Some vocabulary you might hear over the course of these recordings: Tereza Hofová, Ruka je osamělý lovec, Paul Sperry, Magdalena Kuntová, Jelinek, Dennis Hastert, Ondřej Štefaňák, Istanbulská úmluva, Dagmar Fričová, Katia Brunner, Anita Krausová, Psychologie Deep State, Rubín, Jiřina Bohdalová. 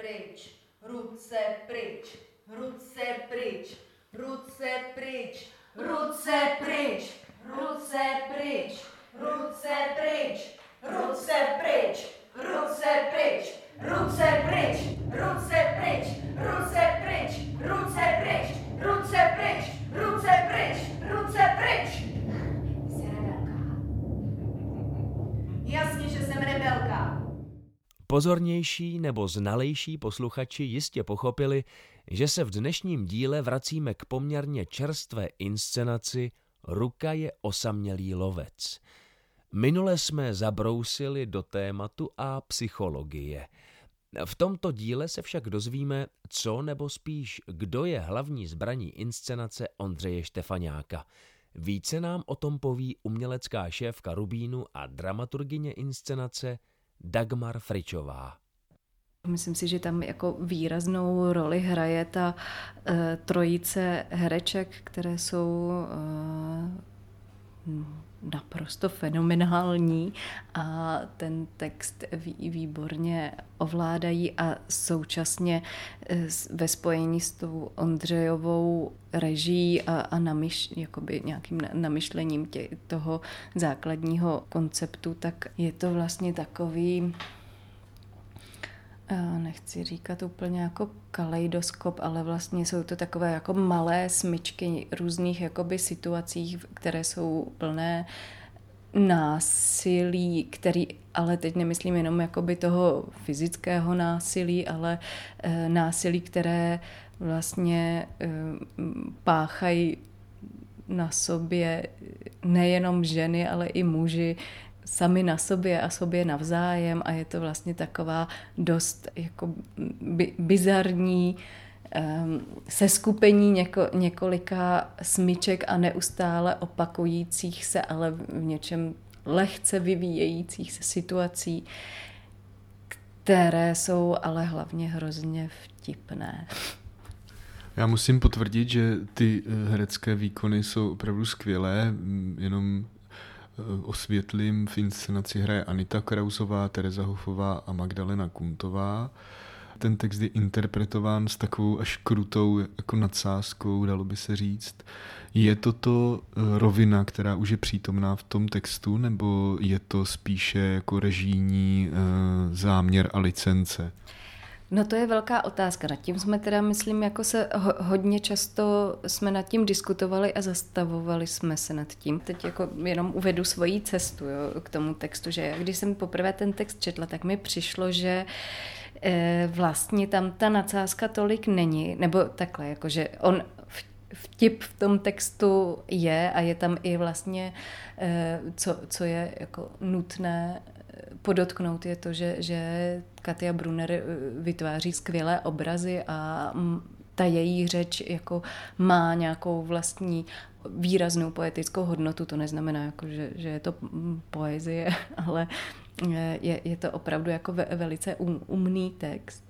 pryč, ruce pryč, ruce pryč, ruce pryč, ruce pryč, ruce pryč, ruce pryč, ruce pryč, ruce pryč, ruce pryč, ruce pryč, ruce pryč, ruce pryč, ruce pryč, ruce pryč, ruce pryč. Jasně, že jsem rebelka. Pozornější nebo znalejší posluchači jistě pochopili, že se v dnešním díle vracíme k poměrně čerstvé inscenaci Ruka je osamělý lovec. Minule jsme zabrousili do tématu a psychologie. V tomto díle se však dozvíme, co nebo spíš kdo je hlavní zbraní inscenace Ondřeje Štefaňáka. Více nám o tom poví umělecká šéfka Rubínu a dramaturgyně inscenace Dagmar Fričová. Myslím si, že tam jako výraznou roli hraje ta trojice hereček, které jsou naprosto fenomenální a ten text výborně ovládají a současně ve spojení s tou Ondřejovou režií a jakoby nějakým namyšlením toho základního konceptu, tak je to vlastně takový, nechci říkat úplně jako kaleidoskop, ale vlastně jsou to takové jako malé smyčky různých jakoby situací, které jsou plné násilí, který, ale teď nemyslím jenom jakoby toho fyzického násilí, ale násilí, které vlastně páchají na sobě nejenom ženy, ale i muži, sami na sobě a sobě navzájem a je to vlastně taková dost jako bizarní seskupení několika smyček a neustále opakujících se, ale v něčem lehce vyvíjejících se situací, které jsou ale hlavně hrozně vtipné. Já musím potvrdit, že ty herecké výkony jsou opravdu skvělé, jenom osvětlím, v inscenaci hraje Anita Krausová, Tereza Hofová a Magdalena Kuntová. Ten text je interpretován s takovou až krutou jako nadsázkou, dalo by se říct. Je to rovina, která už je přítomná v tom textu, nebo je to spíše jako režijní záměr a licence? No to je velká otázka. Nad tím jsme teda, myslím, jako se hodně často jsme nad tím diskutovali a zastavovali jsme se nad tím. Teď jako jenom uvedu svoji cestu k tomu textu, že když jsem poprvé ten text četla, tak mi přišlo, že vlastně tam ta nadsázka tolik není, nebo takhle, jakože on vtip v tom textu je a je tam i vlastně, co je jako nutné podotknout, je to, že Katia Brunner vytváří skvělé obrazy a ta její řeč jako má nějakou vlastní výraznou poetickou hodnotu. To neznamená, jako, že je to poezie, ale je to opravdu jako velice umný text.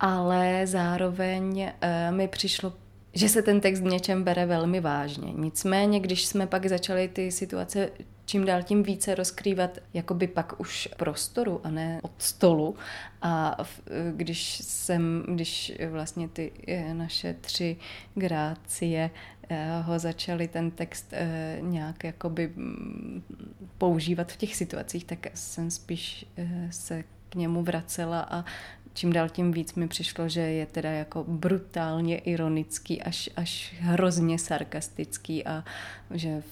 Ale zároveň mi přišlo, že se ten text v něčem bere velmi vážně. Nicméně, když jsme pak začali ty situace čím dál tím více rozkrývat jakoby pak už prostoru a ne od stolu. A když vlastně ty naše tři grácie ho začaly ten text nějak jakoby používat v těch situacích, tak jsem spíš se k němu vracela a čím dál tím víc mi přišlo, že je teda jako brutálně ironický, až hrozně sarkastický a že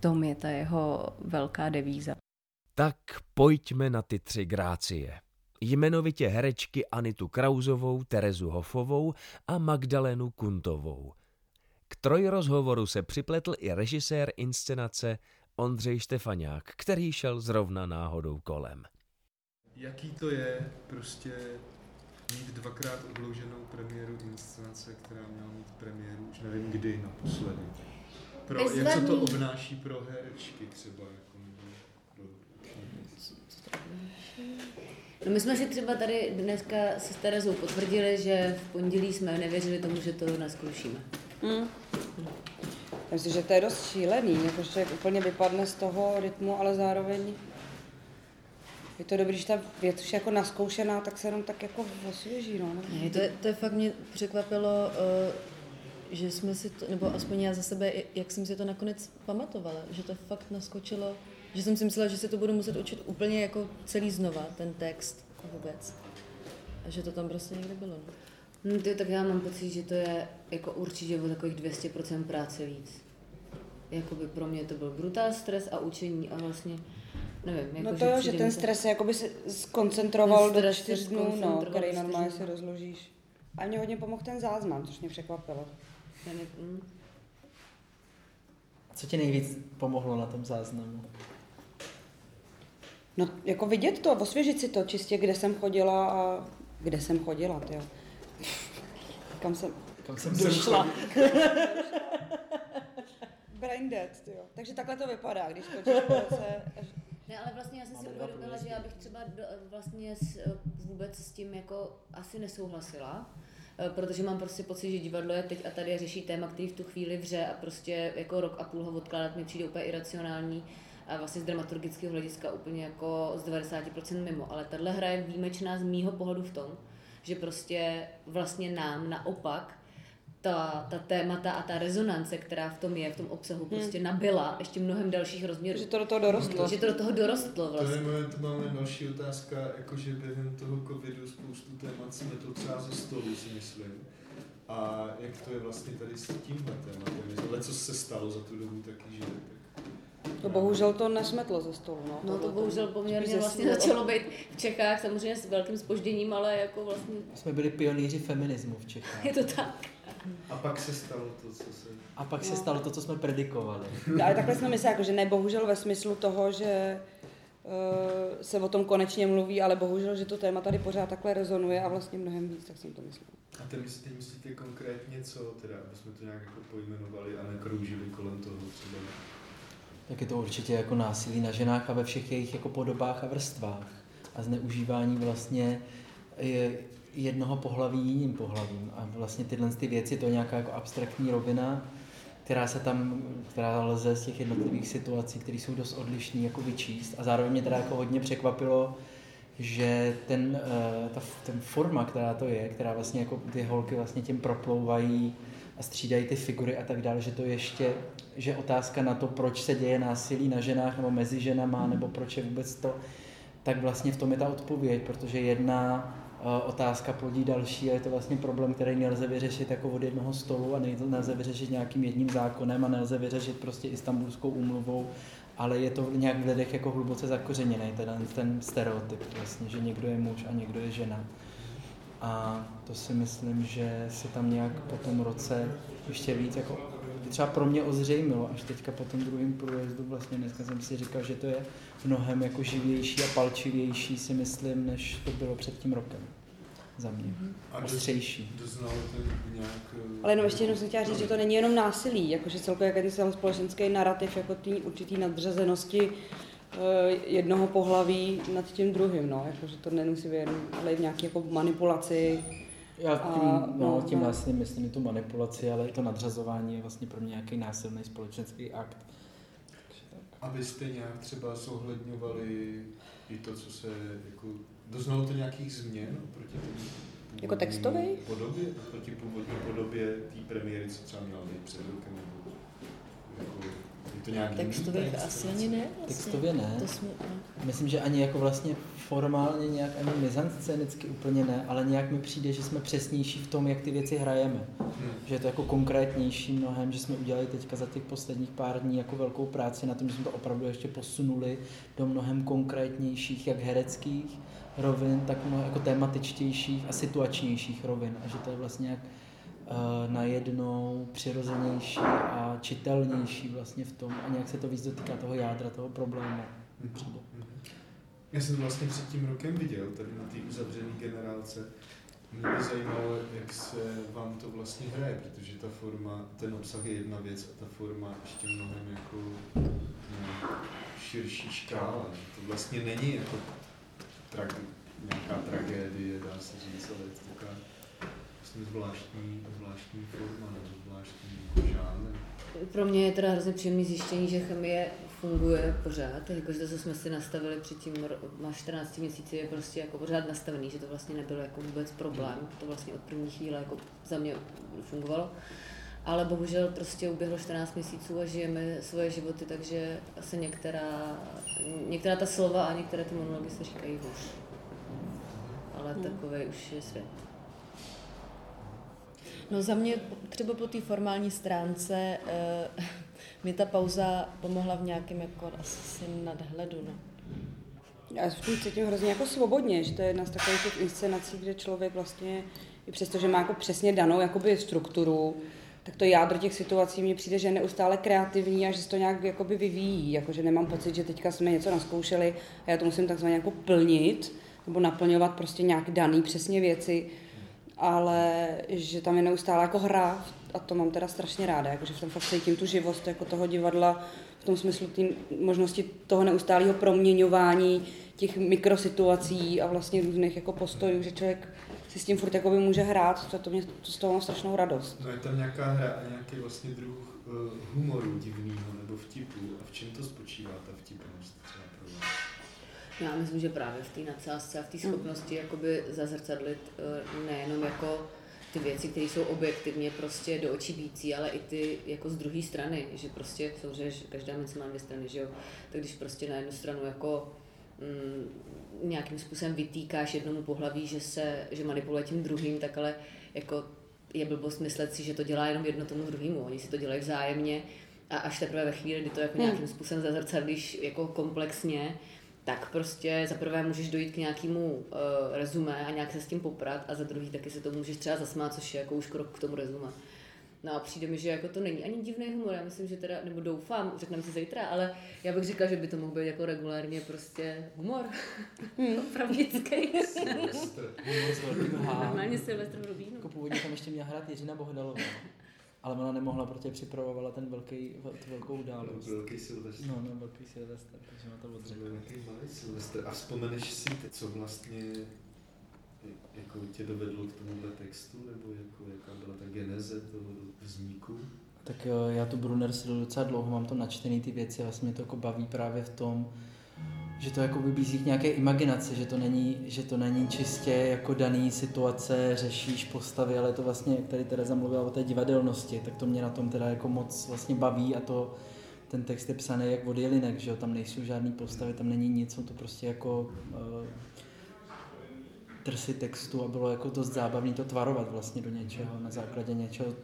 tom je ta jeho velká devíza. Tak pojďme na ty tři grácie. Jmenovitě herečky Anitu Krausovou, Terezu Hofovou a Magdalenu Kuntovou. K trojrozhovoru se připletl i režisér inscenace Ondřej Štefaňák, který šel zrovna náhodou kolem. Jaký to je prostě mít dvakrát odloženou premiéru inscenace, která měla mít premiéru už nevím kdy naposledy. Jak se to obnáší pro herečky třeba? No my jsme si třeba tady dneska se s Terezou potvrdili, že v pondělí jsme nevěřili tomu, že to naskoušíme. Myslím, že to je dost šílený, jakože úplně vypadne z toho rytmu, ale zároveň je to dobré, že ta věc už je jako naskoušená, tak se jenom tak jako osvěží, no. Ne, to je fakt, mě překvapilo, že jsme si to, nebo aspoň já za sebe, jak jsem si to nakonec pamatovala, že to fakt naskočilo, že jsem si myslela, že se to budu muset učit úplně jako celý znova, ten text vůbec. A že to tam prostě někde bylo. No, tak já mám pocit, že to je jako určitě o takových 200% práce víc. Jakoby pro mě to byl brutální stres a učení a vlastně, nevím. Jako no to jo, že ten stres jakoby se skoncentroval do 4 dnů, no, který normálně se rozložíš. A mě hodně pomohl ten záznam, což mě překvapilo. Co ti nejvíc pomohlo na tom záznamu? No, jako vidět to, osvěžit si to čistě, kde jsem chodila, tyjo. Kam jsem došla. Brain dead, tyjo. Takže takhle to vypadá, když točíš po roce. Ne, ale vlastně já jsem si uvědomila, že já bych třeba vlastně vůbec s tím jako asi nesouhlasila, protože mám prostě pocit, že divadlo je teď a tady a řeší téma, který v tu chvíli vře a prostě jako rok a půl ho odkládat mi přijde úplně iracionální a vlastně z dramaturgického hlediska úplně jako z 90% mimo, ale tahle hra je výjimečná z mýho pohledu v tom, že prostě vlastně nám naopak ta témata a ta rezonance, která v tom je, v tom obsahu, prostě nabyla ještě mnohem dalších rozměrů. Že to do toho dorostlo. Vlastně. To je moment, máme další otázka, jakože během toho covidu spoustu témat jsme to třeba ze stolu, si myslím. A jak to je vlastně tady s tímhle tématem? Ale co se stalo za tu dobu taky, že tak... To bohužel to nesmetlo ze stolu, no. No to bohužel poměrně vlastně začalo být v Čechách, samozřejmě s velkým zpožděním, ale jako vlastně... Jsme byli pionýři feminismu v Čechách. Je to tak. A pak se stalo to, co jsme predikovali. No, ale takhle jsme mysleli, jako, že ne bohužel ve smyslu toho, že se o tom konečně mluví, ale bohužel, že to téma tady pořád takhle rezonuje a vlastně mnohem víc, tak jsem to myslela. A teď myslíte konkrétně co, teda, aby jsme to nějak jako pojmenovali a nekroužili kolem toho třeba? Tak je to určitě jako násilí na ženách a ve všech jejich jako podobách a vrstvách. A zneužívání vlastně jednoho pohlaví jiným pohlavím. A vlastně tyhle ty věci, to je nějaká jako abstraktní rovina, která lze z těch jednotlivých situací, které jsou dost odlišné, jako vyčíst. A zároveň mě teda jako hodně překvapilo, že ten forma, která to je, která vlastně jako ty holky vlastně tím proplouvají a střídají ty figury a tak dále, že to ještě, že otázka na to, proč se děje násilí na ženách nebo mezi ženama, nebo proč je vůbec to, tak vlastně v tom je ta odpověď, protože jedna otázka plodí další a je to vlastně problém, který nelze vyřešit jako od jednoho stolu a nelze vyřešit nějakým jedním zákonem a nelze vyřešit prostě Istanbulskou úmluvou, ale je to nějak v lidech jako hluboce zakořeněný, ten stereotyp vlastně, že někdo je muž a někdo je žena. A to si myslím, že se tam nějak po tom roce ještě víc jako třeba pro mě ozřejmilo, až teďka po tom druhém průjezdu vlastně dneska jsem si říkal, že to je mnohem jako živější a palčivější, si myslím, než to bylo před tím rokem. Za mě. Ostřejší. Ale no, ještě jednou jsem chtěla říct, že to není jenom násilí, jakože celkově jak ten společenský narrativ, jako tý určitý nadřazenosti jednoho pohlaví nad tím druhým, no, jakože to nemusí být jenom, ale nějaký jako manipulaci. Já tím násilím myslím i tu manipulaci, ale i to nadřazování je vlastně pro mě nějaký násilný společenský akt. Abyste nějak třeba zohledňovali i to, co se jako... Doznalo to nějakých změn oproti jako textový? Podobě, proti původní podobě té premiéry, co třeba měla být před rokem? Textově asi ani ne. Textově ne. Myslím, že ani jako vlastně formálně nějak, ani mizanscénicky úplně ne, ale nějak mi přijde, že jsme přesnější v tom, jak ty věci hrajeme. Že je to jako konkrétnější mnohem, že jsme udělali teďka za těch posledních pár dní jako velkou práci na tom, že jsme to opravdu ještě posunuli do mnohem konkrétnějších, jak hereckých rovin, tak mnohem jako tematičtějších a situačnějších rovin. A že to je vlastně jak najednou přirozenější a čitelnější vlastně v tom a nějak se to víc dotýká toho jádra, toho problému. Já jsem to vlastně před tím rokem viděl, tady na té uzavřené generálce. Mě by zajímalo, jak se vám to vlastně hraje, protože ta forma, ten obsah je jedna věc a ta forma ještě mnohem jako širší škála. To vlastně není jako nějaká tragédie, dá se říct, ale je to taková myslím zvláštní forma nebo zvláštní žánr. Pro mě je teda hrozně příjemné zjištění, že chemie funguje pořád, jakože to, co jsme si nastavili předtím na 14 měsíci, je prostě jako pořád nastavený, že to vlastně nebyl jako vůbec problém, to vlastně od první chvíle jako za mě fungovalo. Ale bohužel prostě uběhlo 14 měsíců a žijeme svoje životy, takže asi některá ta slova a některé ty monology se říkají hůř. Ale takovej už je svět. No za mě třeba po té formální stránce mi ta pauza pomohla v nějakém jako asi nadhledu. No. Já se v tom cítím hrozně jako svobodně, že to je jedna z takových těch inscenací, kde člověk vlastně, i přesto, že má jako přesně danou jakoby strukturu, tak to jádro těch situací mně přijde, že je neustále kreativní a že se to nějak jakoby vyvíjí. Jakože nemám pocit, že teďka jsme něco naskoušeli a já to musím takzvaně jako plnit nebo naplňovat prostě nějak daný přesně věci, ale že tam je neustále jako hra a to mám teda strašně ráda, jakože v tom fakt cítím tu živost jako toho divadla v tom smyslu té možnosti toho neustálého proměňování těch mikrosituací a vlastně různých jako postojů, že člověk si s tím furt jakoby může hrát, to mě to z toho mám strašnou radost. No je tam nějaká hra a nějaký vlastně druh humoru divného nebo vtipu a v čem to spočívá ta vtipnost třeba pro vás? Já myslím, že právě v té nadsázce a v té schopnosti jakoby zazrcadlit nejenom jako ty věci, které jsou objektivně prostě do očí bící, ale i ty jako z druhé strany, že prostě samozřejmě každá mince má dvě strany, že jo, tak když prostě na jednu stranu jako nějakým způsobem vytýkáš jednomu pohlaví, že manipuluje tím druhým, tak ale jako je blbost myslet si, že to dělá jenom jedno tomu druhému, oni si to dělají vzájemně a až teprve ve chvíli, kdy to jako nějakým způsobem zazrcadlíš jako komplexně, tak prostě za prvé můžeš dojít k nějakému rezumé a nějak se s tím poprat a za druhý taky se to můžeš třeba zasmát, což je jako už krok k tomu rezumé. No a přijde mi, že jako to není ani divný humor, já myslím, že teda, nebo doufám, řekneme si zítra, ale já bych říkala, že by to mohl být jako regulárně prostě humor. Opravdický. Normálně Silvestr v Rubínu. Jako původně tam ještě měla hrát Jiřina Bohdalová, ale ona nemohla, protože připravovala ten velkou událost. Velký Silvestr. No, velký Silvestr, takže má to odřekla. Velký malý Silvestr. A vzpomeneš si, co vlastně jako tě dovedlo k tomuhle textu, nebo jako, jaká byla ta geneze toho vzniku? Tak já tu Brunner sleduju docela dlouho, mám to načtený ty věci, vlastně mě to jako baví právě v tom, že to jako vybízí k nějaké imaginaci, že to není čistě jako daný situace, řešíš postavy, ale to vlastně, jak tady Tereza mluvila o té divadelnosti, tak to mě na tom teda jako moc vlastně baví a to ten text je psaný jak od Jelinek, že jo, tam nejsou žádný postavy, tam není nic, to prostě jako trsy textu a bylo jako dost zábavné to tvarovat vlastně do něčeho, na základě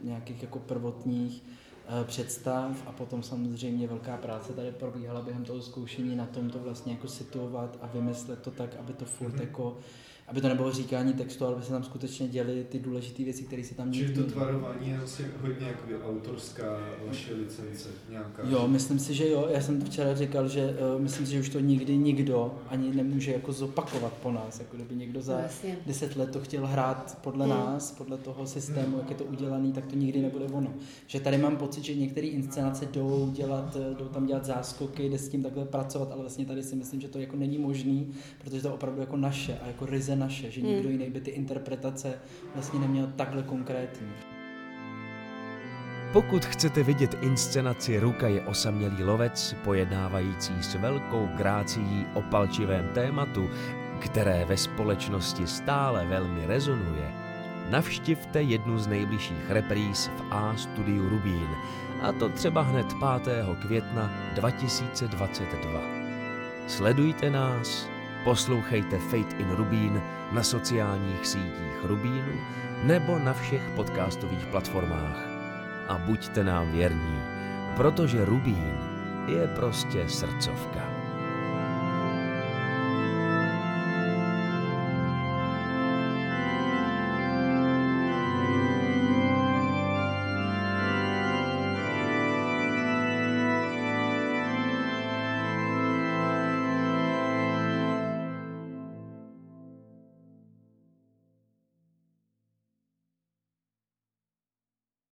nějakých jako prvotních představ a potom samozřejmě velká práce tady probíhala během toho zkoušení na tom to vlastně jako situovat a vymyslet to tak, aby to furt jako, aby to nebylo říkání textu, ale aby se tam skutečně děly ty důležité věci, které se tam děly. Čili to tvarování je vlastně hodně jakoby autorská vaše licence nějaká? Jo, myslím si, že jo. Já jsem včera říkal, že myslím si, že už to nikdy nikdo ani nemůže jako zopakovat po nás, jako kdyby někdo za 10 let to chtěl hrát podle nás, podle toho systému, jak je to udělaný, tak to nikdy nebude ono. Že tady mám pocit, že některé inscenace jdou tam dělat záskoky, jde s tím takhle pracovat, ale vlastně tady si myslím, že to jako není možný, protože to opravdu jako naše a jako ryze naše, že nikdo jiný by ty interpretace vlastně neměl takhle konkrétní. Pokud chcete vidět inscenaci Ruka je osamělý lovec, pojednávající s velkou grácií o palčivém tématu, které ve společnosti stále velmi rezonuje, navštivte jednu z nejbližších repríz v A studiu Rubín, a to třeba hned 5. května 2022. Sledujte nás, poslouchejte Fate in Rubín na sociálních sítích Rubínu nebo na všech podcastových platformách. A buďte nám věrní, protože Rubín je prostě srdcovka.